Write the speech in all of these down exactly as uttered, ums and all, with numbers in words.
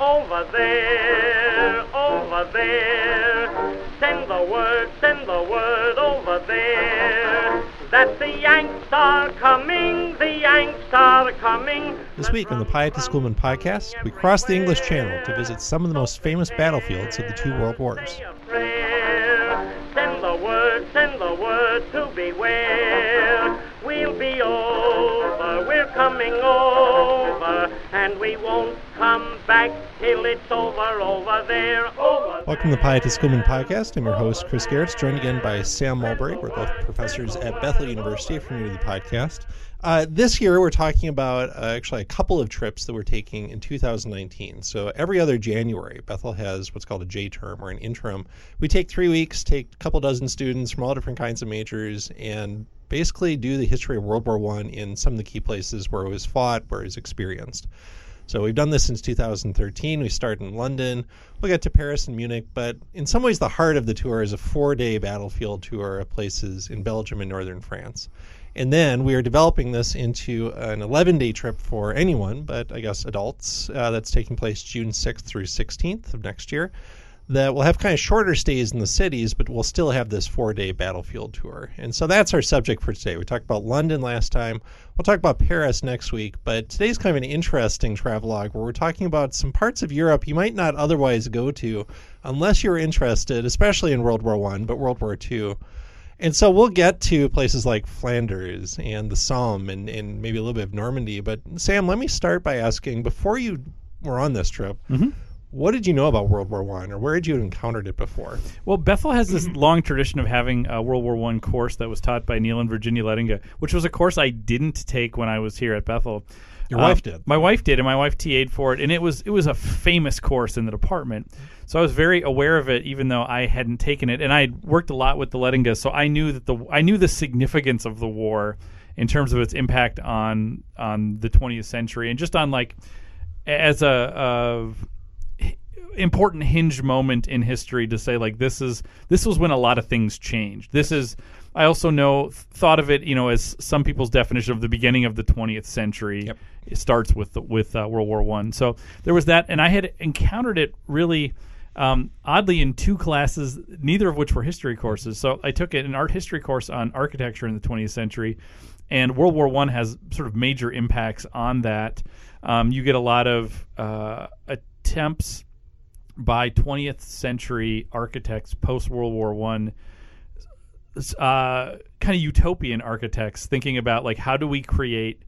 over there, over there. Send the word, send the word over there that the Yanks are coming, the Yanks are coming. This week on the Pietist Schoolman podcast, we cross the English Channel to visit some of the most famous battlefields of the two world wars. Send the word, send the word to beware. We'll be over, we're coming over, and we won't come back till it's over, over there, over. Welcome to the Pietist Schoolman Podcast. I'm your host, Chris Garris, joined again by Sam Mulberry. We're both professors at Bethel University, if you're new to the podcast. Uh, this year, we're talking about uh, actually a couple of trips that we're taking in two thousand nineteen. So every other January, Bethel has what's called a J-term or an interim. We take three weeks, take a couple dozen students from all different kinds of majors, and basically do the history of World War One in some of the key places where it was fought, where it was experienced. So we've done this since two thousand thirteen. We started in London. We'll get to Paris and Munich, but in some ways the heart of the tour is a four-day battlefield tour of places in Belgium and northern France. And then we are developing this into an eleven-day trip for anyone, but I guess adults, uh, that's taking place June sixth through sixteenth of next year, that will have kind of shorter stays in the cities, but we'll still have this four-day battlefield tour. And so that's our subject for today. We talked about London last time. We'll talk about Paris next week, but today's kind of an interesting travelogue where we're talking about some parts of Europe you might not otherwise go to unless you're interested, especially in World War One, but World War Two. And so we'll get to places like Flanders and the Somme and, and maybe a little bit of Normandy. But Sam, let me start by asking, before you were on this trip, mm-hmm. what did you know about World War One, or where had you encountered it before? Well, Bethel has this long tradition of having a World War One course that was taught by Neil and Virginia Lettinga, which was a course I didn't take when I was here at Bethel. Your uh, wife did. My wife did, and my wife T A'd for it, and it was it was a famous course in the department. So I was very aware of it, even though I hadn't taken it, and I had worked a lot with the Lettingas, so I knew that the I knew the significance of the war in terms of its impact on on the twentieth century, and just on like as a. a important hinge moment in history to say like this is this was when a lot of things changed. This is I also know thought of it you know as some people's definition of the beginning of the twentieth century. Yep. It starts with the, with uh, World War One. So there was that, and I had encountered it really um, oddly in two classes, neither of which were history courses. So I took it an art history course on architecture in the twentieth century, and World War One has sort of major impacts on that. Um, you get a lot of uh, attempts by twentieth century architects, post-World War One, uh, kind of utopian architects thinking about like how do we create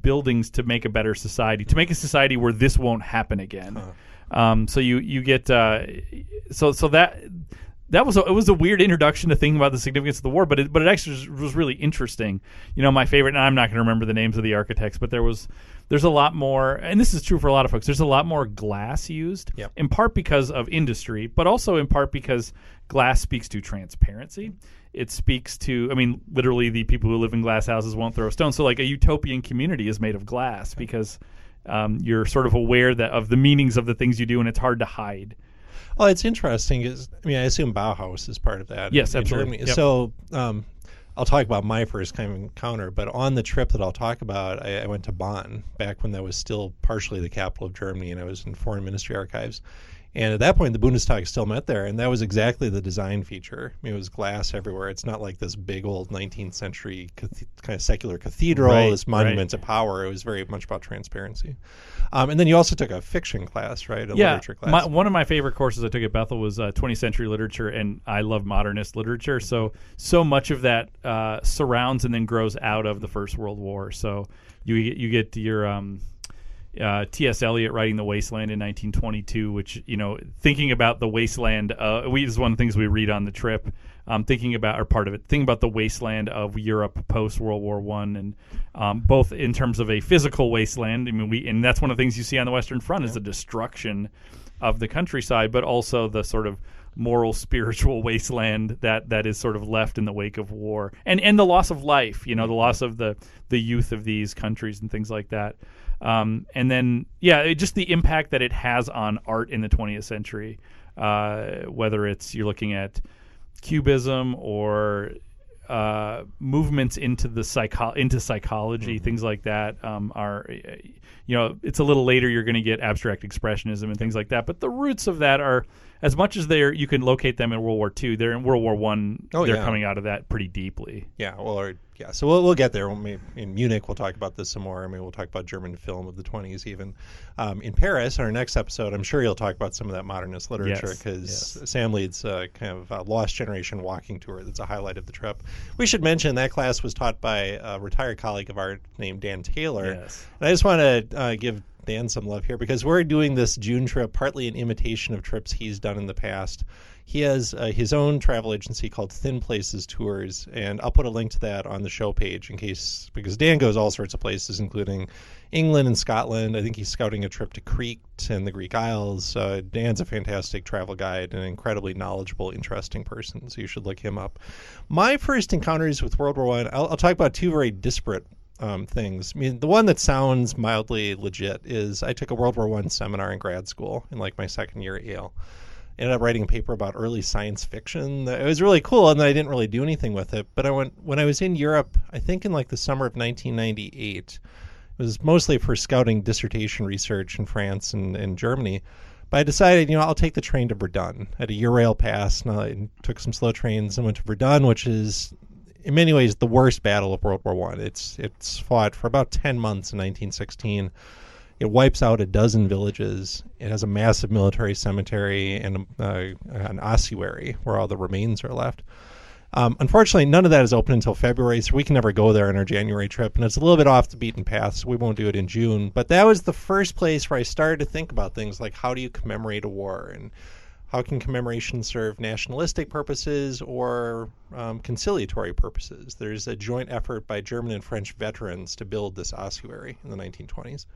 buildings to make a better society, to make a society where this won't happen again. Huh. Um, so you you get uh, so so that that was a, it was a weird introduction to thinking about the significance of the war, but it, but it actually was really interesting. You know, my favorite, and I'm not going to remember the names of the architects, but there was. There's a lot more, and this is true for a lot of folks, there's a lot more glass used, yep. in part because of industry, but also in part because glass speaks to transparency. It speaks to, I mean, literally the people who live in glass houses won't throw stones. So like a utopian community is made of glass, okay. because um, you're sort of aware that of the meanings of the things you do, and it's hard to hide. Well, it's interesting. Is I mean, I assume Bauhaus is part of that. Yes, absolutely. Yep. So... Um, I'll talk about my first kind of encounter, but on the trip that I'll talk about, I, I went to Bonn back when that was still partially the capital of Germany, and I was in foreign ministry archives. And at that point, the Bundestag still met there, and that was exactly the design feature. I mean, it was glass everywhere. It's not like this big old nineteenth century cath- kind of secular cathedral, right, this monument right. to power. It was very much about transparency. Um, and then you also took a fiction class, right? A yeah, literature class. My, one of my favorite courses I took at Bethel was uh, twentieth century literature, and I love modernist literature. So, so much of that Uh, surrounds and then grows out of the First World War. So you you get your um, uh, T S Eliot writing The Wasteland in nineteen twenty-two, which, you know, thinking about the wasteland, uh, we, is one of the things we read on the trip, um, thinking about, or part of it, thinking about the wasteland of Europe post-World War One, and um, both in terms of a physical wasteland, I mean, we and that's one of the things you see on the Western Front, yeah. is the destruction of the countryside, but also the sort of moral, spiritual wasteland that, that is sort of left in the wake of war, and and the loss of life, you know, the loss of the, the youth of these countries and things like that. Um, and then, yeah, it, just the impact that it has on art in the twentieth century, uh, whether it's you're looking at Cubism or uh, movements into the psycho- into psychology, mm-hmm. things like that um, are, you know, it's a little later you're going to get abstract expressionism and things like that. But the roots of that are, as much as they're, you can locate them in World War Two, they're in World War One. Oh, they're yeah. coming out of that pretty deeply. Yeah, well, or, yeah. So we'll we'll get there. When we, in Munich, we'll talk about this some more. I mean, we'll talk about German film of the twenties even. Um, in Paris, in our next episode, I'm sure you'll talk about some of that modernist literature because yes, yes. Sam leads a kind of a lost generation walking tour that's a highlight of the trip. We should mention that class was taught by a retired colleague of ours named Dan Taylor. Yes. And I just want to uh, give Dan some love here because we're doing this June trip partly in imitation of trips he's done in the past. He has uh, his own travel agency called Thin Places Tours, and I'll put a link to that on the show page in case, because Dan goes all sorts of places, including England and Scotland. I think he's scouting a trip to Crete and the Greek Isles. Uh, Dan's a fantastic travel guide and an incredibly knowledgeable, interesting person, so you should look him up. My first encounters with World War One, I'll, I'll talk about two very disparate Um, things. I mean, the one that sounds mildly legit is I took a World War One seminar in grad school in like my second year at Yale. Ended up writing a paper about early science fiction. It was really cool, and I didn't really do anything with it. But I went when I was in Europe, I think in like the summer of nineteen ninety-eight. It was mostly for scouting dissertation research in France and, and Germany. But I decided, you know, I'll take the train to Verdun. I had a Eurail pass, and I took some slow trains and went to Verdun, which is in many ways the worst battle of World War One. It's it's fought for about ten months in nineteen sixteen. It wipes out a dozen villages. It has a massive military cemetery and uh, an ossuary where all the remains are left. Um, unfortunately, none of that is open until February, so we can never go there on our January trip, and it's a little bit off the beaten path, so we won't do it in June. But that was the first place where I started to think about things like, how do you commemorate a war, and how can commemoration serve nationalistic purposes or um, conciliatory purposes? There's a joint effort by German and French veterans to build this ossuary in the nineteen twenties.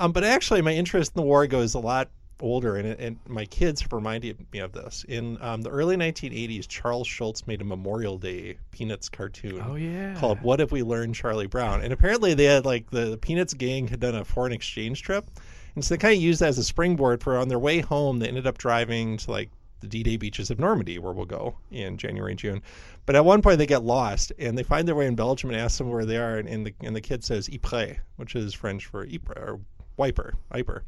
Um, but actually, my interest in the war goes a lot older, and, and my kids have reminded me of this. In um, the early nineteen eighties, Charles Schulz made a Memorial Day Peanuts cartoon oh, yeah. called What Have We Learned Charlie Brown? And apparently they had, like, the Peanuts gang had done a foreign exchange trip. And so they kind of used that as a springboard for on their way home, they ended up driving to like the D-Day beaches of Normandy, where we'll go in January and June. But at one point they get lost and they find their way in Belgium and ask them where they are. And, and, the, and the kid says Ypres, which is French for Ypres or Wiper, Ypres.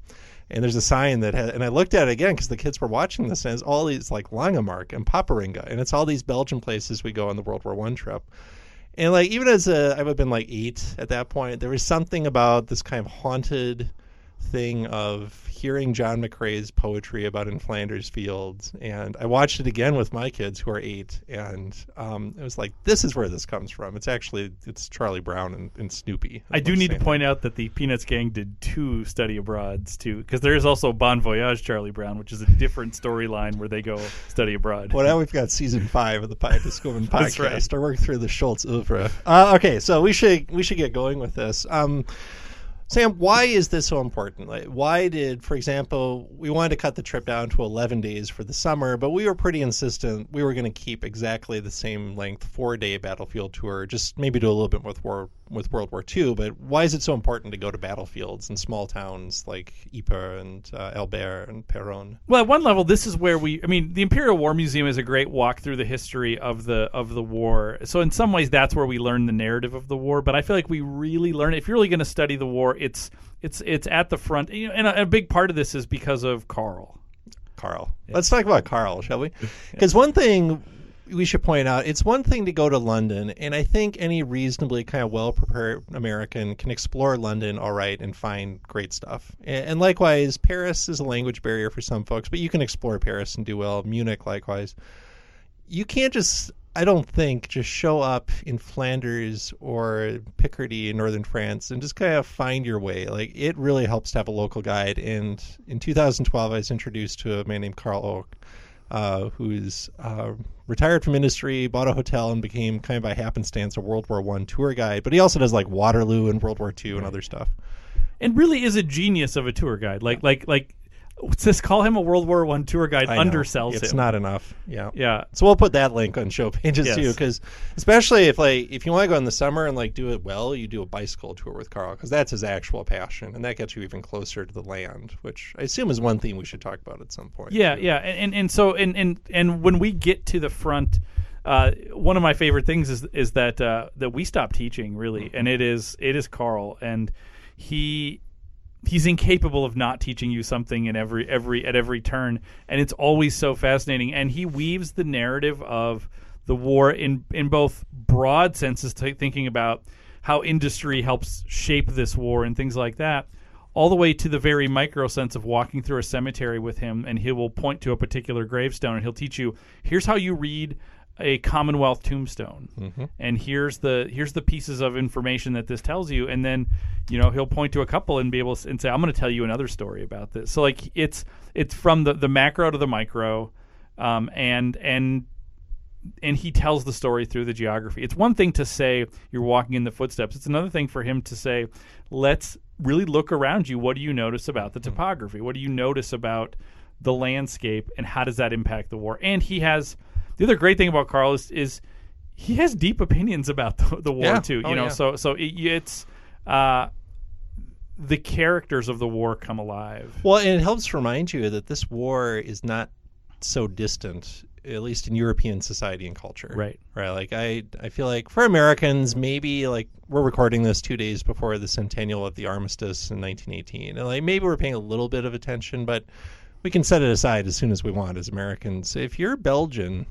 And there's a sign that had, and I looked at it again because the kids were watching this, and it's all these like Langemark and Popperinga. And it's all these Belgian places we go on the World War One trip. And like, even as a, I would have been like eight at that point, there was something about this kind of haunted thing of hearing John McCrae's poetry about In Flanders Fields. And I watched it again with my kids who are eight, and um, it was like, this is where this comes from. It's actually, it's Charlie Brown and, and Snoopy. I do need to point out that the Peanuts gang did two study abroads too, because there is also Bon Voyage Charlie Brown, which is a different storyline where they go study abroad. Well, now we've got season five of the Pietist Schoolman podcast. Right. I worked through the Schulz oeuvre. Uh, okay, so we should, we should get going with this. Um, Sam, why is this so important? Like, why did, for example, we wanted to cut the trip down to eleven days for the summer, but we were pretty insistent we were going to keep exactly the same length four-day battlefield tour, just maybe do a little bit with, war, with World War Two, but why is it so important to go to battlefields and small towns like Ypres and uh, Albert and Peronne? Well, at one level, this is where we, I mean, the Imperial War Museum is a great walk through the history of the, of the war. So in some ways, that's where we learn the narrative of the war, but I feel like we really learn, if you're really going to study the war, It's it's it's at the front, you know, and a, a big part of this is because of Carl. Carl. Yeah. Let's talk about Carl, shall we? Because one thing we should point out, it's one thing to go to London, and I think any reasonably kind of well-prepared American can explore London all right and find great stuff. And, and likewise, Paris is a language barrier for some folks, but you can explore Paris and do well. Munich, likewise. You can't just, I don't think, just show up in Flanders or Picardy in northern France and just kind of find your way. Like, it really helps to have a local guide. And in two thousand twelve, I was introduced to a man named Carl Oak, uh, who's uh, retired from industry, bought a hotel, and became kind of by happenstance a World War One tour guide. But he also does like Waterloo and World War Two and right. other stuff. And really is a genius of a tour guide. Like, like, like. Just call him a World War One tour guide I undersells know. It's him. It's not enough. Yeah. Yeah. So we'll put that link on show pages yes. too, because especially if like if you want to go in the summer and like do it well, you do a bicycle tour with Carl, because that's his actual passion, and that gets you even closer to the land, which I assume is one thing we should talk about at some point. Yeah, too. yeah, and and, and so and, and and when we get to the front, uh, one of my favorite things is is that uh, that we stopped teaching, really, and it is it is Carl, and he he's incapable of not teaching you something in every every at every turn, and it's always so fascinating. And he weaves the narrative of the war in in both broad senses, t- thinking about how industry helps shape this war and things like that, all the way to the very micro sense of walking through a cemetery with him, and he will point to a particular gravestone, and he'll teach you, here's how you read a Commonwealth tombstone, mm-hmm. and here's the here's the pieces of information that this tells you, and then, you know, he'll point to a couple and be able to, and say, I'm going to tell you another story about this. So like it's it's from the, the macro to the micro, um, and and. and he tells the story through the geography. It's one thing to say you're walking in the footsteps. It's another thing for him to say, let's really look around you. What do you notice about the topography? What do you notice about the landscape, and how does that impact the war? And he has – the other great thing about Carl is, is he has deep opinions about the, the war yeah. too. You oh, know, yeah. So so it, it's uh, – the characters of the war come alive. Well, and it helps remind you that this war is not so distant, at least in European society and culture. Right. Right. Like I, I feel like for Americans, maybe like we're recording this two days before the centennial of the armistice in nineteen eighteen. And like maybe we're paying a little bit of attention, but we can set it aside as soon as we want as Americans. If you're Belgian,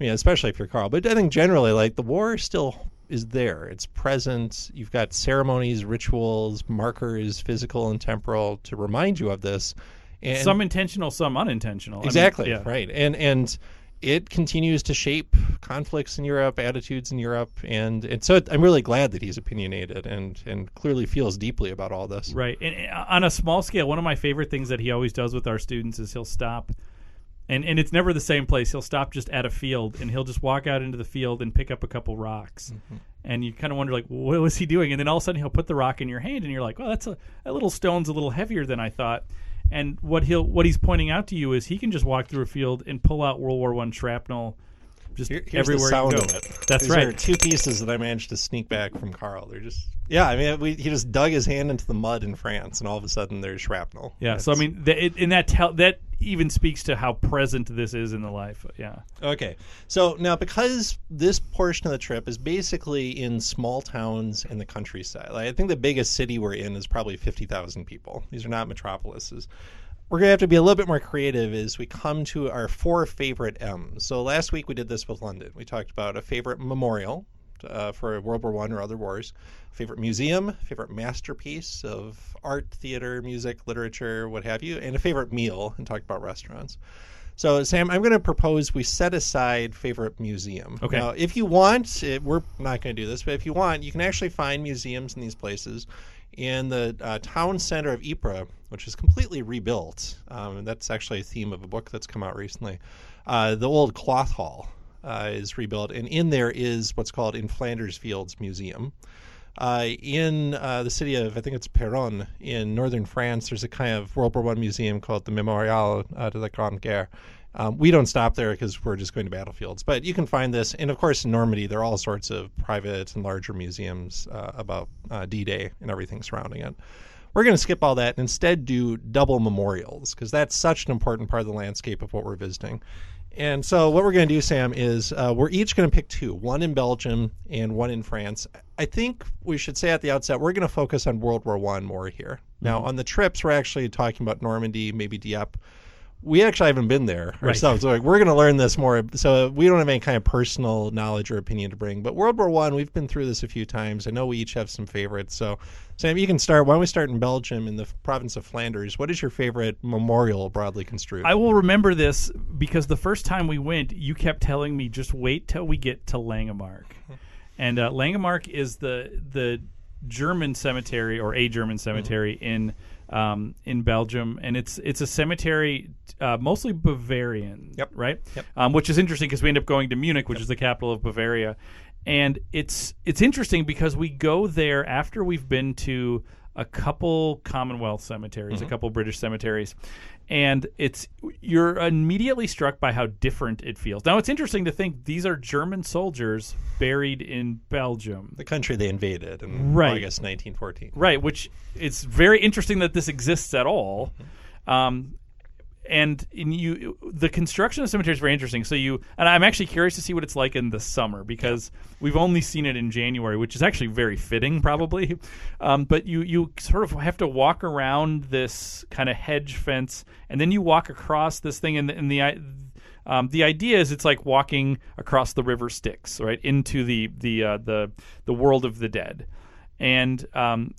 I mean, especially if you're Carl, but I think generally like the war still is there. It's present. You've got ceremonies, rituals, markers, physical and temporal, to remind you of this. And some intentional, some unintentional. Exactly. I mean, yeah. Right. And, and, it continues to shape conflicts in Europe, attitudes in Europe, and, and so I'm really glad that he's opinionated and, and clearly feels deeply about all this. Right. And, and on a small scale, one of my favorite things that he always does with our students is he'll stop, and, and it's never the same place. He'll stop just at a field, and he'll just walk out into the field and pick up a couple rocks. Mm-hmm. And you kind of wonder, like, what was he doing? And then all of a sudden he'll put the rock in your hand, and you're like, well, that's a, that little stone's a little heavier than I thought. And what he'll what he's pointing out to you is he can just walk through a field and pull out World War One shrapnel, just Here, here's everywhere. The sound you go. Of it. That's These right. Are two pieces that I managed to sneak back from Carl. They're just yeah. I mean, we, he just dug his hand into the mud in France, and all of a sudden there's shrapnel. Yeah. That's, so I mean, the, it, and that tell, that even speaks to how present this is in the life. Yeah. Okay. So now, because this portion of the trip is basically in small towns in the countryside, like I think the biggest city we're in is probably fifty thousand people. These are not metropolises. We're going to have to be a little bit more creative as we come to our four favorite M's. So last week we did this with London. We talked about a favorite memorial uh, for World War One or other wars, favorite museum, favorite masterpiece of art, theater, music, literature, what have you, and a favorite meal, and talked about restaurants. So, Sam, I'm going to propose we set aside favorite museum. Okay. Now, if you want, it, we're not going to do this, but if you want, you can actually find museums in these places. In the uh, town center of Ypres, which is completely rebuilt, um, and that's actually a theme of a book that's come out recently, uh, the old cloth hall uh, is rebuilt, and in there is what's called In Flanders Fields Museum. Uh, in uh, the city of, I think it's Peronne, in northern France, there's a kind of World War One museum called the Memorial uh, de la Grande Guerre. Um, we don't stop there because we're just going to battlefields, but you can find this. And, of course, in Normandy, there are all sorts of private and larger museums uh, about uh, D-Day and everything surrounding it. We're going to skip all that and instead do double memorials, because that's such an important part of the landscape of what we're visiting. And so what we're going to do, Sam, is uh, we're each going to pick two, one in Belgium and one in France. I think we should say at the outset we're going to focus on World War One more here. Mm-hmm. Now, on the trips, we're actually talking about Normandy, maybe Dieppe. We actually haven't been there ourselves. Right. So we're going to learn this more. So we don't have any kind of personal knowledge or opinion to bring. But World War One, we've been through this a few times. I know we each have some favorites. So, Sam, you can start. Why don't we start in Belgium, in the province of Flanders? What is your favorite memorial, broadly construed? I will remember this because the first time we went, you kept telling me, just wait till we get to Langemark. And uh, Langemark is the the German cemetery, or a German cemetery, mm-hmm. in Um, in Belgium, and it's it's a cemetery uh, mostly Bavarian, yep. right? Yep. Um, which is interesting because we end up going to Munich, which yep. is the capital of Bavaria, and it's it's interesting because we go there after we've been to a couple Commonwealth cemeteries, mm-hmm. a couple British cemeteries, and it's you're immediately struck by how different it feels. Now, it's interesting to think these are German soldiers buried in Belgium, the country they invaded in right. August nineteen fourteen. Right, which it's very interesting that this exists at all. Mm-hmm. Um, And in you, the construction of cemetery is very interesting. So you, and I'm actually curious to see what it's like in the summer, because we've only seen it in January, which is actually very fitting, probably. Um, but you, you sort of have to walk around this kind of hedge fence, and then you walk across this thing. And in the, in the, um, the idea is it's like walking across the river Styx, right, into the the uh, the the world of the dead, and. Um,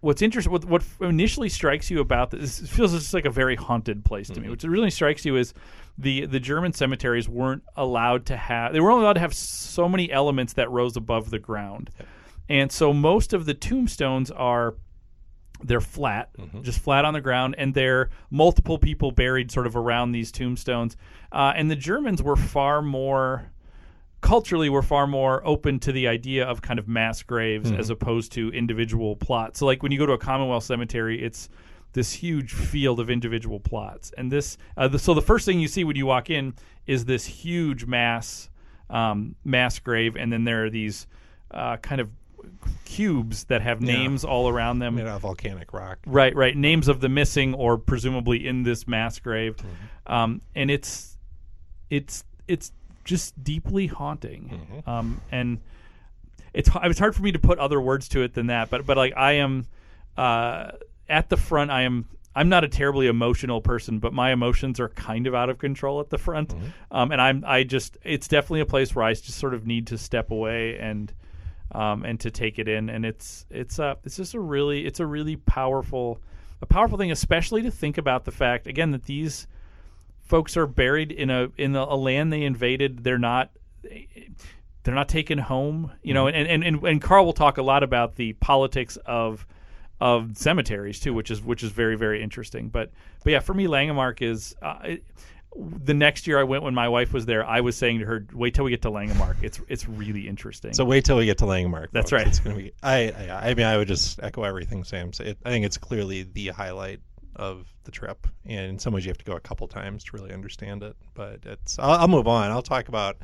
What's interesting, what, what initially strikes you about this, it feels just like a very haunted place to mm-hmm. me. What really strikes you is the, the German cemeteries weren't allowed to have, they weren't allowed to have so many elements that rose above the ground. Yep. And so most of the tombstones are, they're flat, mm-hmm. just flat on the ground, and they're multiple people buried sort of around these tombstones. Uh, and the Germans were far more... culturally, we're far more open to the idea of kind of mass graves mm-hmm. as opposed to individual plots. So, like, when you go to a Commonwealth cemetery, it's this huge field of individual plots. And this, uh, the, so the first thing you see when you walk in is this huge mass, um, mass grave, and then there are these uh, kind of cubes that have names yeah. all around them. Made out of volcanic rock. Right, right. Names of the missing or presumably in this mass grave. Mm-hmm. Um, and it's, it's, it's, just deeply haunting, mm-hmm. um, and it's it's hard for me to put other words to it than that. But but like I am uh, at the front, I am I'm not a terribly emotional person, but my emotions are kind of out of control at the front, mm-hmm. um, and I'm I just it's definitely a place where I just sort of need to step away and um, and to take it in, and it's it's a it's just a really it's a really powerful a powerful thing, especially to think about the fact again that these. Folks are buried in a in a land they invaded. They're not they're not taken home, you know. And and, and, and Carl will talk a lot about the politics of of cemeteries too, which is which is very very interesting. But but yeah, for me, Langemark is uh, it, the next year I went when my wife was there. I was saying to her, "Wait till we get to Langemark. It's it's really interesting." So wait till we get to Langemark. That's folks. Right. It's gonna be. I, I I mean I would just echo everything Sam said. I think it's clearly the highlight of the trip, and in some ways you have to go a couple times to really understand it, but it's I'll, I'll move on. I'll talk about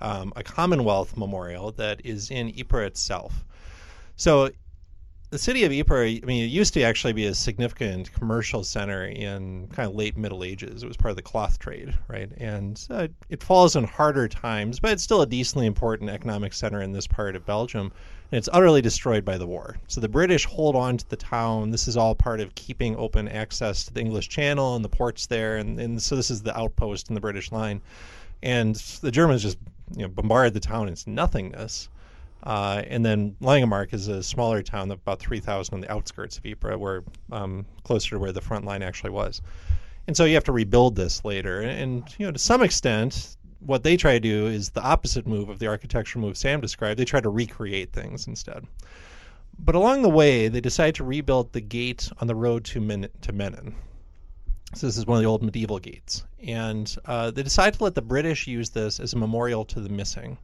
um, a Commonwealth memorial that is in Ypres itself. So the city of Ypres, I mean, it used to actually be a significant commercial center in kind of late Middle Ages. It was part of the cloth trade, right? And uh, it falls in harder times, but it's still a decently important economic center in this part of Belgium. And it's utterly destroyed by the war. So the British hold on to the town. This is all part of keeping open access to the English Channel and the ports there. And, and so this is the outpost in the British line. And the Germans just you know, bombarded the town. It's nothingness. Uh, and then Langemark is a smaller town, about three thousand on the outskirts of Ypres, where, um, closer to where the front line actually was. And so you have to rebuild this later. And, and you know, to some extent... what they try to do is the opposite move of the architectural move Sam described. They try to recreate things instead. But along the way, they decide to rebuild the gate on the road to, Men- to Menin. So this is one of the old medieval gates. And uh, they decide to let the British use this as a memorial to the missing.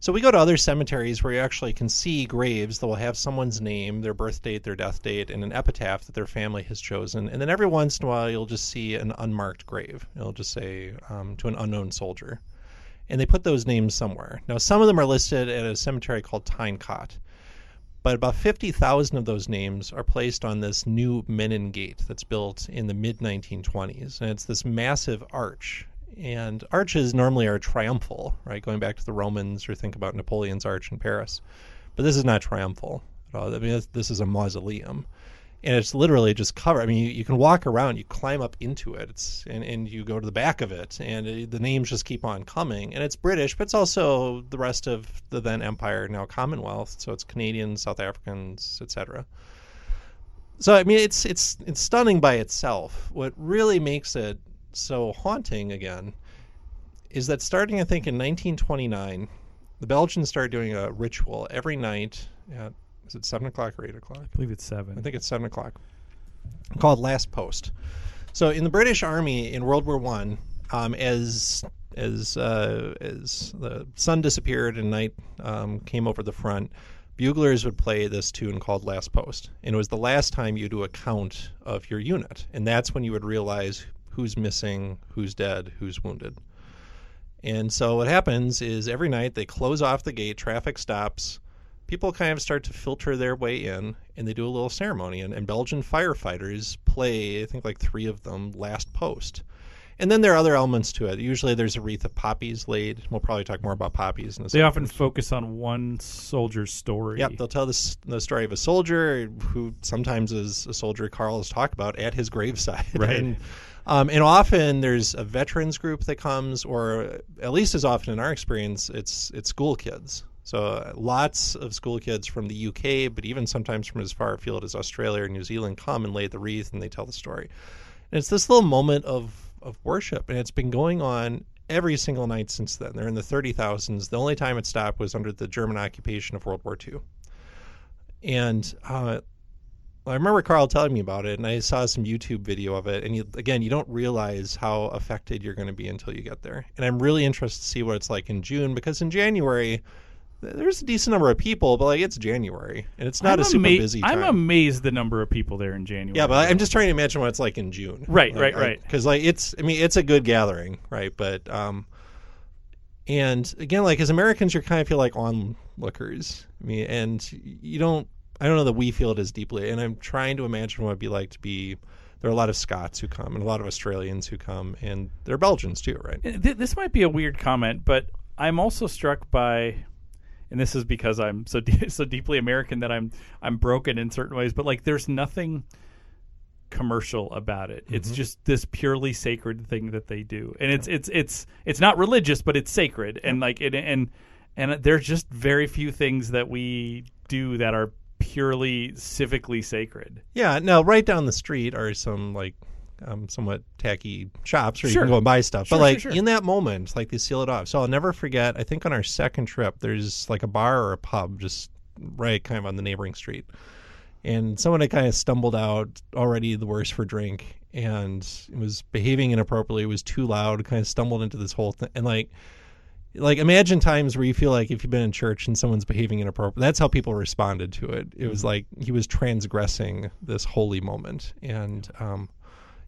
So we go to other cemeteries where you actually can see graves that will have someone's name, their birth date, their death date, and an epitaph that their family has chosen. And then every once in a while, you'll just see an unmarked grave. It'll just say, um, to an unknown soldier. And they put those names somewhere. Now, some of them are listed at a cemetery called Tyne Cot, but about fifty thousand of those names are placed on this new Menin gate that's built in the mid nineteen twenties. And it's this massive arch. And arches normally are triumphal, right? Going back to the Romans, or think about Napoleon's Arch in Paris. But this is not triumphal at all. I mean, this is a mausoleum. And it's literally just covered. I mean, you, you can walk around, you climb up into it, it's, and, and you go to the back of it, and it, the names just keep on coming. And it's British, but it's also the rest of the then empire, now Commonwealth. So it's Canadians, South Africans, et cetera. So, I mean, it's, it's, it's stunning by itself. What really makes it so haunting, again, is that starting, I think, in nineteen twenty-nine, the Belgians started doing a ritual every night at, is it seven o'clock or eight o'clock? I believe it's seven. I think it's seven o'clock. Called Last Post. So in the British Army in World War One, um, as as uh, as the sun disappeared and night um, came over the front, buglers would play this tune called Last Post. And it was the last time you do a count of your unit. And that's when you would realize who's missing, who's dead, who's wounded. And so what happens is every night they close off the gate, traffic stops, people kind of start to filter their way in, and they do a little ceremony. And, and Belgian firefighters play, I think like three of them, Last Post. And then there are other elements to it. Usually there's a wreath of poppies laid. We'll probably talk more about poppies. In this they often focus on one soldier's story. Yep, they'll tell the, the story of a soldier who sometimes is a soldier Carl has talked about at his graveside. Right. And, um, and often there's a veterans group that comes, or at least as often in our experience, it's it's school kids. So uh, lots of school kids from the U K, but even sometimes from as far afield as Australia or New Zealand, come and lay the wreath and they tell the story. And it's this little moment of, of worship, and it's been going on every single night since then. They're in the thirty thousands. The only time it stopped was under the German occupation of World War Two. And uh, I remember Carl telling me about it, and I saw some YouTube video of it. And you, again, you don't realize how affected you're going to be until you get there. And I'm really interested to see what it's like in June, because in January – there's a decent number of people, but like it's January, and it's not I'm a super ama- busy time. I'm amazed the number of people there in January. Yeah, but I'm just trying to imagine what it's like in June. Right, like, right, right. Because like it's, I mean, it's a good gathering, right? But um, and again, like as Americans, you kind of feel like onlookers. I mean, and you don't, I don't know that we feel it as deeply. And I'm trying to imagine what it'd be like to be. There are a lot of Scots who come, and a lot of Australians who come, and there are Belgians too, right? This might be a weird comment, but I'm also struck by. And this is because I'm so de- so deeply American that I'm I'm broken in certain ways. But like, there's nothing commercial about it. Mm-hmm. It's just this purely sacred thing that they do, and it's yeah. it's it's it's not religious, but it's sacred. Yeah. And like, it, and and there's just very few things that we do that are purely civically sacred. Yeah. Now, right down the street are some like um, somewhat tacky shops where sure. you can go and buy stuff. Sure, but like sure, sure. in that moment, like they seal it off. So I'll never forget, I think on our second trip, there's like a bar or a pub just right kind of on the neighboring street. And someone had kind of stumbled out already the worse for drink and was behaving inappropriately. It was too loud, kind of stumbled into this whole thing. And like, like imagine times where you feel like if you've been in church and someone's behaving inappropriately, that's how people responded to it. It was like he was transgressing this holy moment. And, um,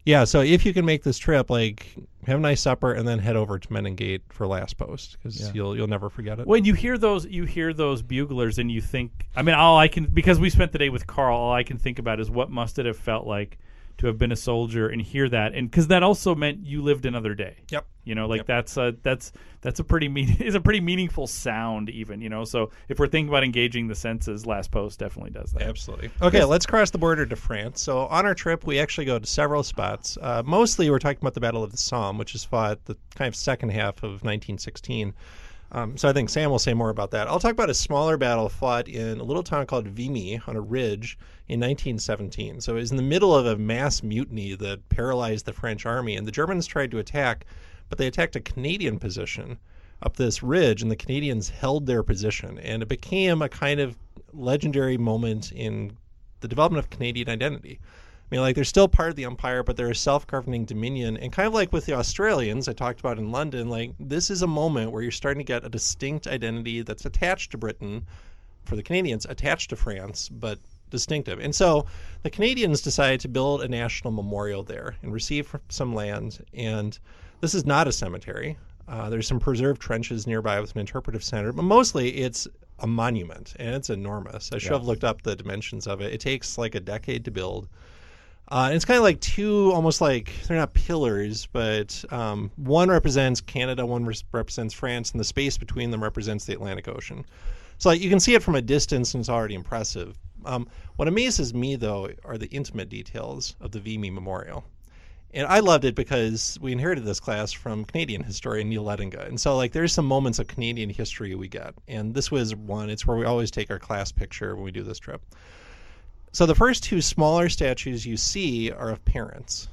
yeah, so if you can make this trip, like have a nice supper and then head over to Menengate for Last Post, because yeah. you'll you'll never forget it. When you hear those you hear those buglers and you think, I mean, all I can because we spent the day with Carl, all I can think about is what must it have felt like to have been a soldier and hear that, and because that also meant you lived another day. Yep. You know, like yep. that's a that's that's a pretty mean is a pretty meaningful sound, even you know. So if we're thinking about engaging the senses, Last Post definitely does that. Absolutely. Okay, let's cross the border to France. So on our trip, we actually go to several spots. Uh, mostly, we're talking about the Battle of the Somme, which is fought the kind of second half of nineteen sixteen. Um, so I think Sam will say more about that. I'll talk about a smaller battle fought in a little town called Vimy on a ridge in nineteen seventeen. So it was in the middle of a mass mutiny that paralyzed the French army, and the Germans tried to attack, but they attacked a Canadian position up this ridge, and the Canadians held their position, and it became a kind of legendary moment in the development of Canadian identity. I mean, like, they're still part of the empire, but they're a self-governing dominion. And kind of like with the Australians I talked about in London, like, this is a moment where you're starting to get a distinct identity that's attached to Britain, for the Canadians, attached to France, but distinctive. And so the Canadians decided to build a national memorial there and receive some land. And this is not a cemetery. Uh, there's some preserved trenches nearby with an interpretive center, but mostly it's a monument, and it's enormous. I should yeah. have looked up the dimensions of it. It takes, like, a decade to build. Uh, and it's kind of like two, almost like, they're not pillars, but um, one represents Canada, one re- represents France, and the space between them represents the Atlantic Ocean. So like, you can see it from a distance, and it's already impressive. Um, what amazes me, though, are the intimate details of the Vimy Memorial. And I loved it because we inherited this class from Canadian historian Neil Lettinga. And so like, there's some moments of Canadian history we get. And this was one. It's where we always take our class picture when we do this trip. So the first two smaller statues you see are of parents.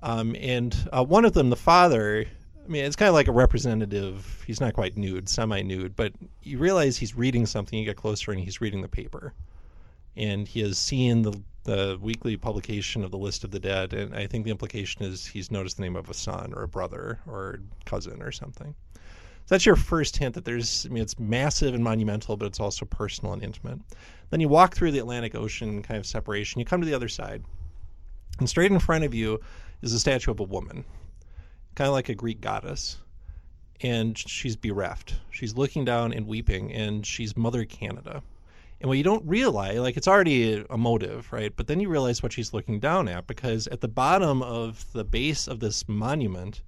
Um, and uh, one of them, the father, I mean, it's kind of like a representative. He's not quite nude, semi-nude, but you realize he's reading something. You get closer and he's reading the paper. And he has seen the, the weekly publication of the list of the dead. And I think the implication is he's noticed the name of a son or a brother or cousin or something. That's your first hint that there's, I mean, it's massive and monumental, but it's also personal and intimate. Then you walk through the Atlantic Ocean kind of separation. You come to the other side, and straight in front of you is a statue of a woman, kind of like a Greek goddess, and she's bereft. She's looking down and weeping, and she's Mother Canada. And what you don't realize, like, it's already a motive, right? But then you realize what she's looking down at, because at the bottom of the base of this monument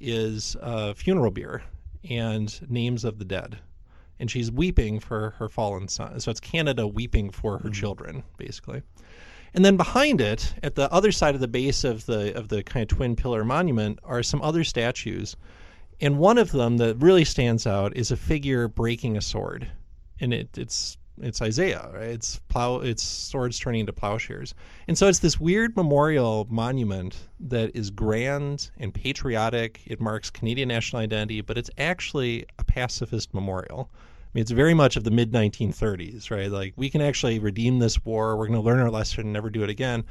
is uh, funeral beer and names of the dead. And she's weeping for her fallen son. So it's Canada weeping for her mm. children, basically. And then behind it, at the other side of the base of the of the kind of twin pillar monument, are some other statues. And one of them that really stands out is a figure breaking a sword. And it, it's it's Isaiah, right? It's plow, it's swords turning into plowshares. And so it's this weird memorial monument that is grand and patriotic. It marks Canadian national identity, but it's actually a pacifist memorial. I mean, it's very much of the mid nineteen thirties, right? Like, we can actually redeem this war. We're going to learn our lesson and never do it again.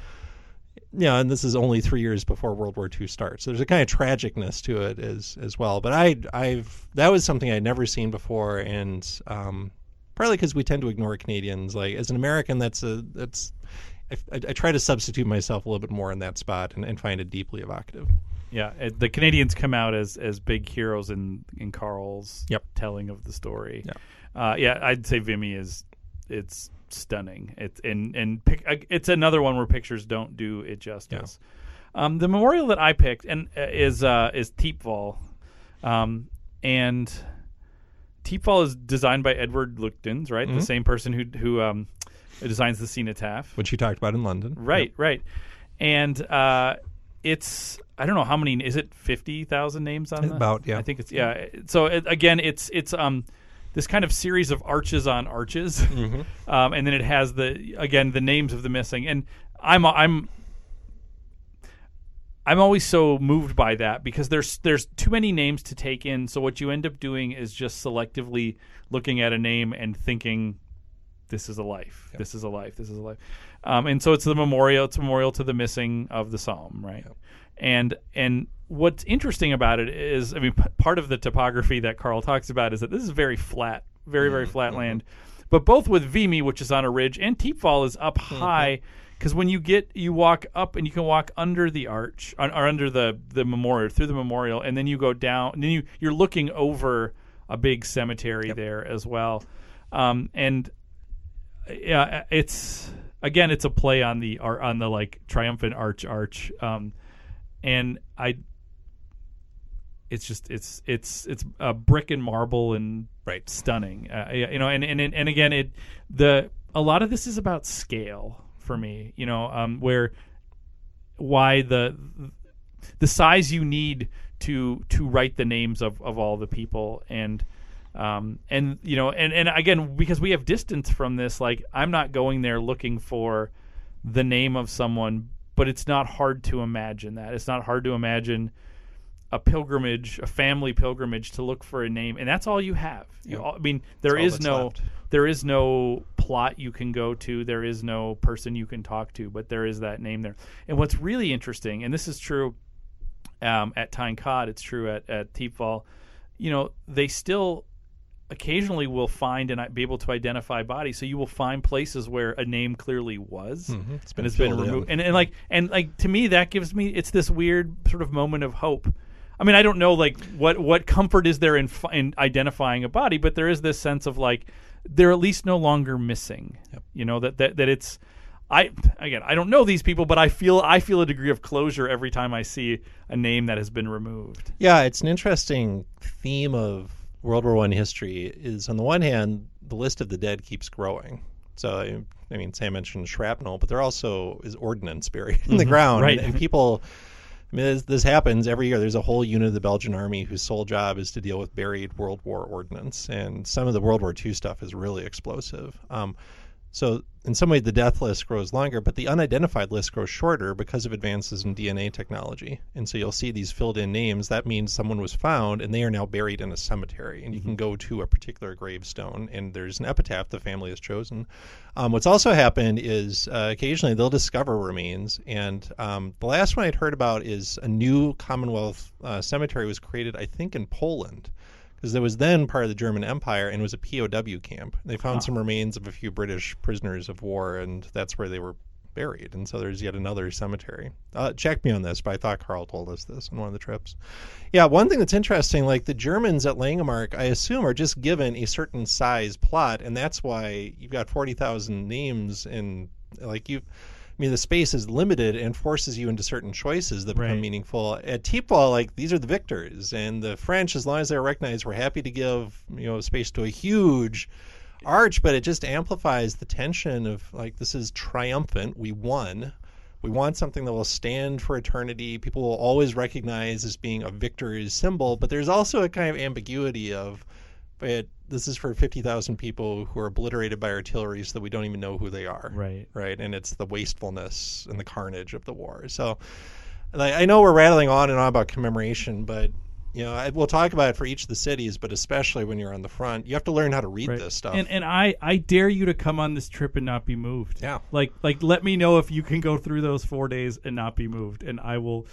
Yeah, and this is only three years before World War Two starts. So there's a kind of tragicness to it as as well. But I, I've that was something I'd never seen before, and um, probably because we tend to ignore Canadians. Like, as an American, that's a that's I, I, I try to substitute myself a little bit more in that spot and, and find it deeply evocative. Yeah, it, the Canadians come out as as big heroes in in Carl's yep. telling of the story. Yeah, uh, yeah, I'd say Vimy is it's. stunning. It's and and pic, it's another one where pictures don't do it justice. Yeah. Um, the memorial that I picked and uh, is uh, is Thiepval, um, and Thiepval is designed by Edward Lutyens, right? Mm-hmm. The same person who who um, designs the cenotaph, which you talked about in London, right? Yep. Right, and uh, it's I don't know how many is it fifty thousand names on that? About yeah, I think it's yeah. So it, again, it's it's um. this kind of series of arches on arches, mm-hmm. um, and then it has the again the names of the missing. And I'm I'm I'm always so moved by that because there's there's too many names to take in. So what you end up doing is just selectively looking at a name and thinking, "This is a life. Yep. This is a life. This is a life." Um, and so it's the memorial. It's a memorial to the missing of the Somme, right? Yep. And and. What's interesting about it is, I mean, p- part of the topography that Carl talks about is that this is very flat, very, very mm-hmm. flat land. But both with Vimy, which is on a ridge, and Thiepval is up mm-hmm. high, because when you get, you walk up and you can walk under the arch, or, or under the, the memorial, through the memorial, and then you go down, and then you, you're looking over a big cemetery yep. there as well. Um, and yeah, it's, again, it's a play on the, on the like triumphant arch arch. Um, and I, It's just it's it's it's a uh, brick and marble and right stunning, uh, you know. And, and and again, it the a lot of this is about scale for me, you know, um, where why the the size you need to to write the names of, of all the people and um and you know and, and again because we have distance from this, like I'm not going there looking for the name of someone, but it's not hard to imagine that. It's not hard to imagine. A pilgrimage, a family pilgrimage, to look for a name, and that's all you have. You all, I mean, there is no, left. there is no plot you can go to. There is no person you can talk to, but there is that name there. And what's really interesting, and this is true um, at Tyne Cot, it's true at at Thiepval, you know, they still occasionally will find and be able to identify bodies. So you will find places where a name clearly was, mm-hmm. it's been and it's been removed. And, and like, and like to me, that gives me it's this weird sort of moment of hope. I mean, I don't know, like, what, what comfort is there in, in identifying a body, but there is this sense of, like, they're at least no longer missing, yep. you know, that, that that it's, I again, I don't know these people, but I feel I feel a degree of closure every time I see a name that has been removed. Yeah, it's an interesting theme of World War One history is, on the one hand, the list of the dead keeps growing. So, I, I mean, Sam mentioned shrapnel, but there also is ordnance buried in mm-hmm. the ground, right. and, and people... I mean, this, this happens every year. There's a whole unit of the Belgian army whose sole job is to deal with buried World War ordnance, and some of the World War Two stuff is really explosive. Um, so in some way, the death list grows longer, but the unidentified list grows shorter because of advances in D N A technology. And so you'll see these filled-in names. That means someone was found, and they are now buried in a cemetery. And you can go to a particular gravestone, and there's an epitaph the family has chosen. Um, what's also happened is uh, occasionally they'll discover remains. And um, the last one I'd heard about is a new Commonwealth uh, cemetery was created, I think, in Poland. Because there was then part of the German Empire and it was a P O W camp. They found huh. some remains of a few British prisoners of war, and that's where they were buried, and so there's yet another cemetery. Uh, check me on this, but I thought Carl told us this on one of the trips. Yeah, one thing that's interesting, like the Germans at Langemark, I assume, are just given a certain size plot, and that's why you've got forty thousand names, and like you, I mean, the space is limited and forces you into certain choices that become right. meaningful. At Thiepval, like, these are the victors, and the French, as long as they're recognized, we're happy to give, you know, space to a huge arch, but it just amplifies the tension of, like, this is triumphant. We won. We want something that will stand for eternity. People will always recognize as being a victor's symbol, but there's also a kind of ambiguity of, but this is for fifty thousand people who are obliterated by artillery so that we don't even know who they are. Right. Right. And it's the wastefulness and the carnage of the war. So like, I know we're rattling on and on about commemoration, but, you know, I, we'll talk about it for each of the cities, but especially when you're on the front, you have to learn how to read right. this stuff. And, and I, I dare you to come on this trip and not be moved. Yeah. Like, like, let me know if you can go through those four days and not be moved. And I will,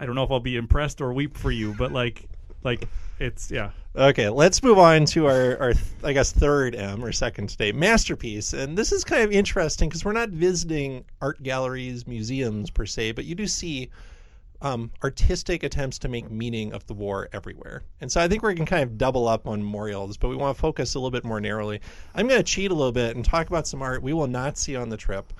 I don't know if I'll be impressed or weep for you, but like, like it's, yeah. Okay, let's move on to our, our, I guess, third M or second today, masterpiece. And this is kind of interesting because we're not visiting art galleries, museums per se, but you do see um, artistic attempts to make meaning of the war everywhere. And so I think we can kind of double up on memorials, but we want to focus a little bit more narrowly. I'm going to cheat a little bit and talk about some art we will not see on the trip.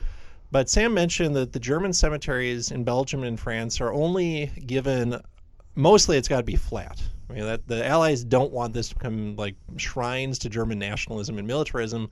But Sam mentioned that the German cemeteries in Belgium and France are only given, mostly it's got to be flat. I mean, that the Allies don't want this to become like shrines to German nationalism and militarism.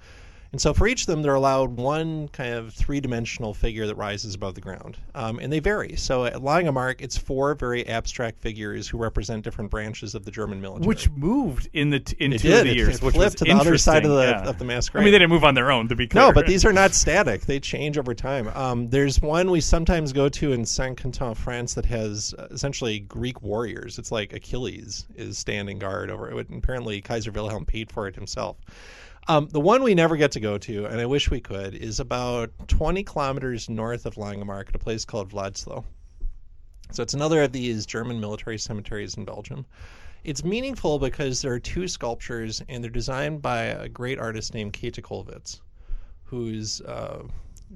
And so for each of them, they're allowed one kind of three-dimensional figure that rises above the ground. Um, and they vary. So at Langemark, it's four very abstract figures who represent different branches of the German military. Which moved in the t- in it two did. of the it, years, it which was to the other side of the, yeah. of the masquerade. I mean, they didn't move on their own, to be clear. No, but these are not static. They change over time. Um, there's one we sometimes go to in Saint-Quentin, France, that has uh, essentially Greek warriors. It's like Achilles is standing guard over it. Apparently, Kaiser Wilhelm paid for it himself. Um, the one we never get to go to, and I wish we could, is about twenty kilometers north of Langemark at a place called Vladslo. So it's another of these German military cemeteries in Belgium. It's meaningful because there are two sculptures, and they're designed by a great artist named Käthe Kollwitz, who's uh,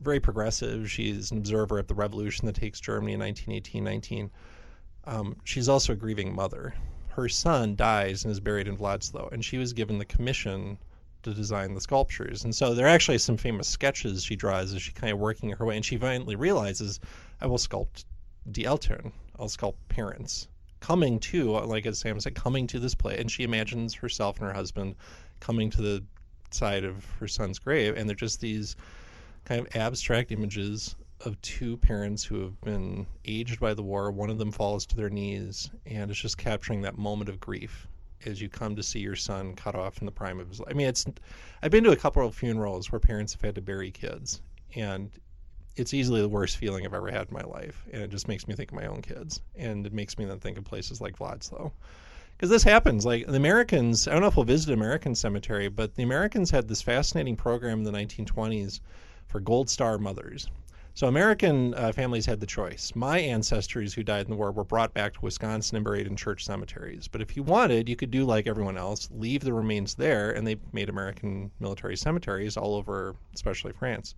very progressive. She's an observer of the revolution that takes Germany in nineteen eighteen nineteen. Um, she's also a grieving mother. Her son dies and is buried in Vladslo, and she was given the commission to design the sculptures. And so there are actually some famous sketches she draws as she kind of working her way, and she finally realizes, I will sculpt die Eltern, I'll sculpt parents, coming to, like as Sam said, coming to this place. And she imagines herself and her husband coming to the side of her son's grave, and they're just these kind of abstract images of two parents who have been aged by the war. One of them falls to their knees, and it's just capturing that moment of grief as you come to see your son cut off in the prime of his life. I mean, it's, I've been to a couple of funerals where parents have had to bury kids, and it's easily the worst feeling I've ever had in my life. And it just makes me think of my own kids. And it makes me then think of places like Vladslo. Because this happens, like the Americans, I don't know if we'll visit an American cemetery, but the Americans had this fascinating program in the nineteen twenties for Gold Star mothers. So American uh, families had the choice. My ancestors who died in the war were brought back to Wisconsin and buried in church cemeteries. But if you wanted, you could do like everyone else, leave the remains there, and they made American military cemeteries all over, especially France.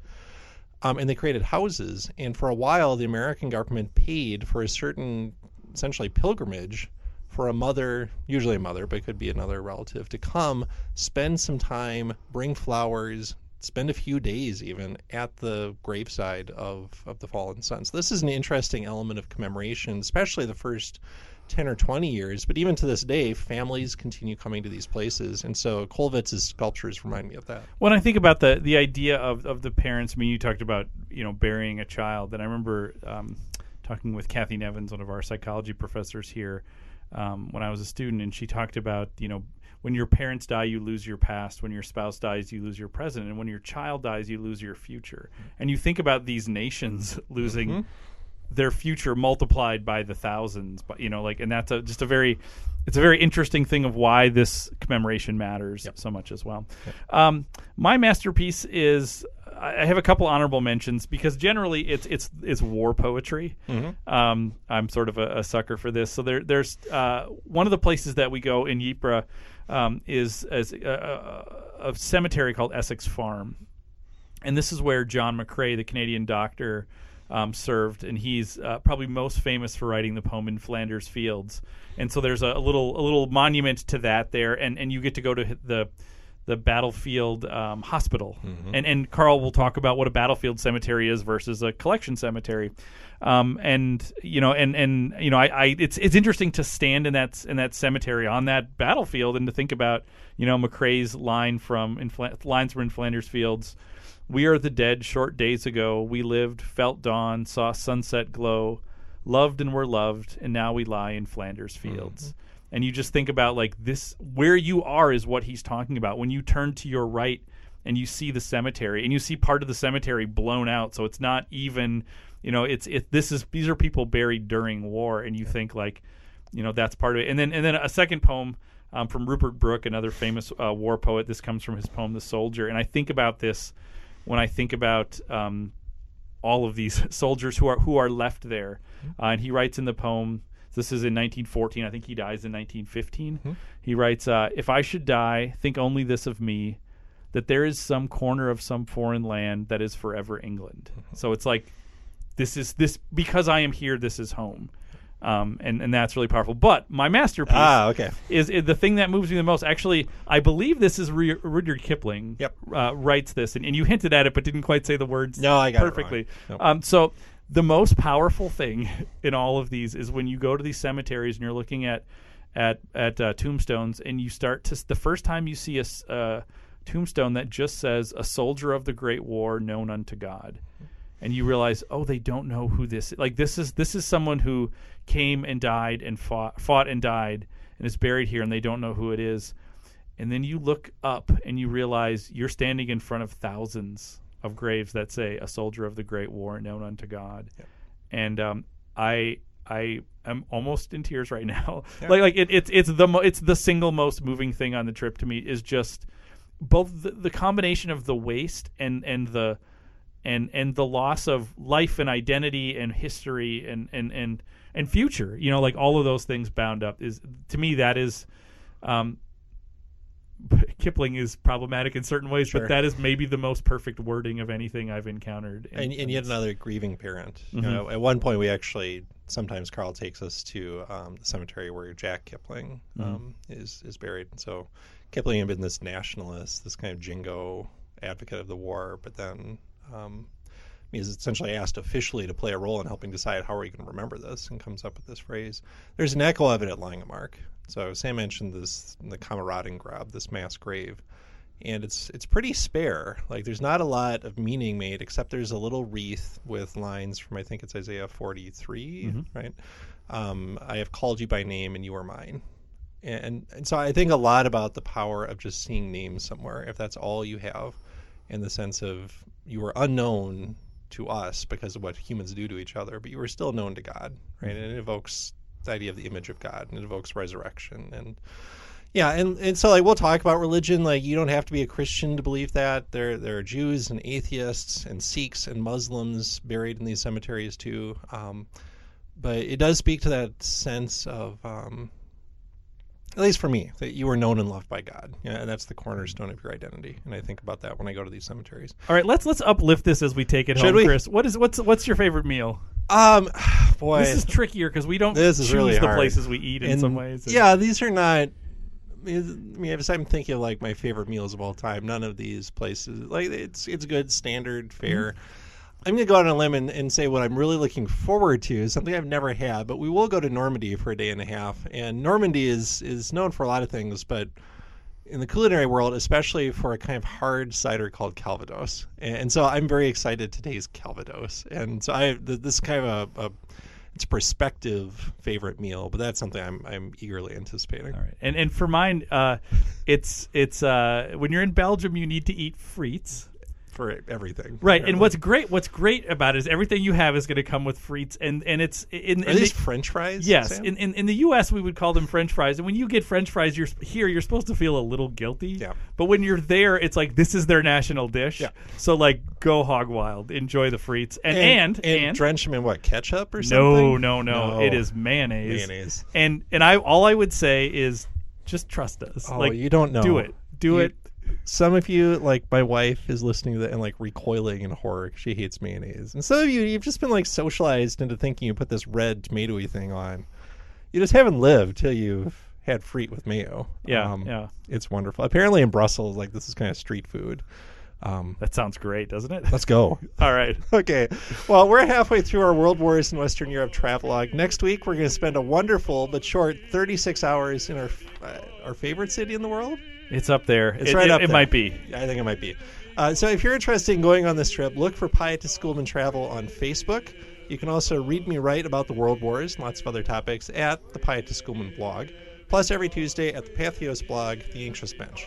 Um, and they created houses. And for a while, the American government paid for a certain, essentially, pilgrimage for a mother, usually a mother, but it could be another relative, to come, spend some time, bring flowers, spend a few days even at the graveside of, of the fallen sons. This is an interesting element of commemoration, especially the first ten or twenty years. But even to this day, families continue coming to these places. And so Kollwitz's sculptures remind me of that. When I think about the the idea of, of the parents, I mean, you talked about, you know, burying a child. And I remember um, talking with Kathy Nevins, one of our psychology professors here, um, when I was a student, and she talked about, you know, when your parents die, you lose your past. When your spouse dies, you lose your present. And when your child dies, you lose your future. And you think about these nations losing mm-hmm. their future multiplied by the thousands. But you know, like, and that's a, just a very, it's a very interesting thing of why this commemoration matters yep. so much as well. Yep. Um, my masterpiece is, I have a couple honorable mentions because generally it's it's it's war poetry. Mm-hmm. Um, I'm sort of a, a sucker for this. So there there's uh, one of the places that we go in Ypres um, is, is a, a, a cemetery called Essex Farm, And this is where John McCrae, the Canadian doctor, um, served, and he's uh, probably most famous for writing the poem In Flanders Fields. And so there's a, a little a little monument to that there, and, and you get to go to the the battlefield um, hospital. Mm-hmm. And and Carl will talk about what a battlefield cemetery is versus a collection cemetery. Um, and you know, and, and you know, I, I it's it's interesting to stand in that in that cemetery on that battlefield and to think about, you know, McCrae's line from in Fla- lines from In Flanders Fields. We are the dead short days ago. We lived, felt dawn, saw sunset glow, loved and were loved, and now we lie in Flanders fields. Mm-hmm. And you just think about, like, this, where you are is what he's talking about. When you turn to your right and you see the cemetery, and you see part of the cemetery blown out, so it's not even, you know, it's it. This is these are people buried during war, and you yeah. think, like, you know, that's part of it. And then and then a second poem um, from Rupert Brooke, another famous uh, war poet. This comes from his poem The Soldier, and I think about this. When I think about um, all of these soldiers who are who are left there, uh, and he writes in the poem, this is in nineteen fourteen, I think he dies in nineteen fifteen, mm-hmm. he writes, uh, if I should die, think only this of me, that there is some corner of some foreign land that is forever England. Mm-hmm. So it's like, this is this because I am here, this is home. Um, and, and that's really powerful. But my masterpiece ah, okay. is, is the thing that moves me the most. Actually, I believe this is Re- Rudyard Kipling yep. uh, writes this, and, and you hinted at it but didn't quite say the words no, I got perfectly. It wrong. Nope. Um, so the most powerful thing in all of these is when you go to these cemeteries and you're looking at at, at uh, tombstones, and you start to, the first time you see a uh, tombstone that just says, a soldier of the Great War known unto God. And you realize, oh, they don't know who this is. Like, this is this is someone who came and died and fought, fought and died and is buried here, and they don't know who it is. And then you look up and you realize you're standing in front of thousands of graves that say, a soldier of the Great War known unto God. Yep. And um, I I am almost in tears right now. Yep. Like like it, it's it's the mo- it's the single most moving thing on the trip to me, is just both the, the combination of the waste and and the. And and the loss of life and identity and history and, and, and, and future, you know, like all of those things bound up is, to me, that is, um, Kipling is problematic in certain ways, sure. but that is maybe the most perfect wording of anything I've encountered. In, and, and yet another grieving parent. Mm-hmm. You know, at one point we actually, sometimes Carl takes us to um, the cemetery where Jack Kipling mm-hmm. um, is, is buried. So Kipling had been this nationalist, this kind of jingo advocate of the war, but then... Um, he's essentially asked officially to play a role in helping decide how are we going to remember this, and comes up with this phrase. There's an echo of it at Langemark. So Sam mentioned this, the Kameradengrab, this mass grave, and it's it's pretty spare. Like, there's not a lot of meaning made, except there's a little wreath with lines from, I think it's Isaiah forty-three, mm-hmm. right? Um, I have called you by name and you are mine. And, and so I think a lot about the power of just seeing names somewhere, if that's all you have, in the sense of, you were unknown to us because of what humans do to each other, but you were still known to God, right? And it evokes the idea of the image of God, and it evokes resurrection. And yeah, and, and so like we'll talk about religion. Like, you don't have to be a Christian to believe that. There there are Jews and atheists and Sikhs and Muslims buried in these cemeteries too. Um, but it does speak to that sense of, um, at least for me, that you were known and loved by God. Yeah, and that's the cornerstone of your identity. And I think about that when I go to these cemeteries. All right, let's let's uplift this as we take it Should home, we? Chris. What is what's what's your favorite meal? Um, boy, this is trickier because we don't this is choose really the hard. places we eat in and, some ways. And... Yeah, these are not. I mean, as I'm thinking of like my favorite meals of all time, none of these places like it's it's good standard fare. Mm-hmm. I'm going to go out on a limb and, and say what I'm really looking forward to is something I've never had, but we will go to Normandy for a day and a half. And Normandy is is known for a lot of things, but in the culinary world, especially for a kind of hard cider called Calvados. And, and so I'm very excited to taste Calvados. And so I this is kind of a, a it's a prospective favorite meal, but that's something I'm I'm eagerly anticipating. All right. And and for mine, uh, it's it's uh, when you're in Belgium, you need to eat frites. For everything, right? Apparently. And what's great, what's great about it is everything you have is going to come with frites, and and it's in, in are these the, French fries? Yes, in, in in the U S we would call them French fries, and when you get French fries, you're here, you're supposed to feel a little guilty. Yeah. But when you're there, it's like this is their national dish. Yeah. So like, go hog wild, enjoy the frites, and and, and, and, and drench them in what, ketchup or something? No, no, no, no. It is mayonnaise. Mayonnaise. And and I all I would say is just trust us. Oh, like, you don't know. Do it. Do you, it. Some of you, like my wife, is listening to that and like recoiling in horror because she hates mayonnaise. And some of you, you've just been like socialized into thinking you put this red tomatoey thing on. You just haven't lived till you've had frites with mayo. Yeah, um, yeah, it's wonderful. Apparently in Brussels, like this is kind of street food. Um, that sounds great, doesn't it? Let's go. All right. Okay. Well, we're halfway through our World Wars in Western Europe travelogue. Next week, we're going to spend a wonderful but short thirty-six hours in our uh, our favorite city in the world. It's up there. It's it, right it, up. It there. might be. I think it might be. Uh, so, if you're interested in going on this trip, look for Pietist Schoolman Travel on Facebook. You can also read me write about the World Wars and lots of other topics at the Pietist Schoolman blog. Plus, every Tuesday at the Pathos blog, The Anxious Bench.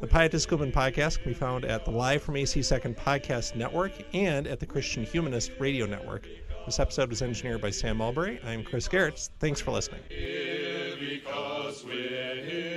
The Pietist Schoolman podcast can be found at the Live from A C Second Podcast Network and at the Christian Humanist Radio Network. This episode was engineered by Sam Mulberry. I'm Chris Garris. Thanks for listening. Here because we're here.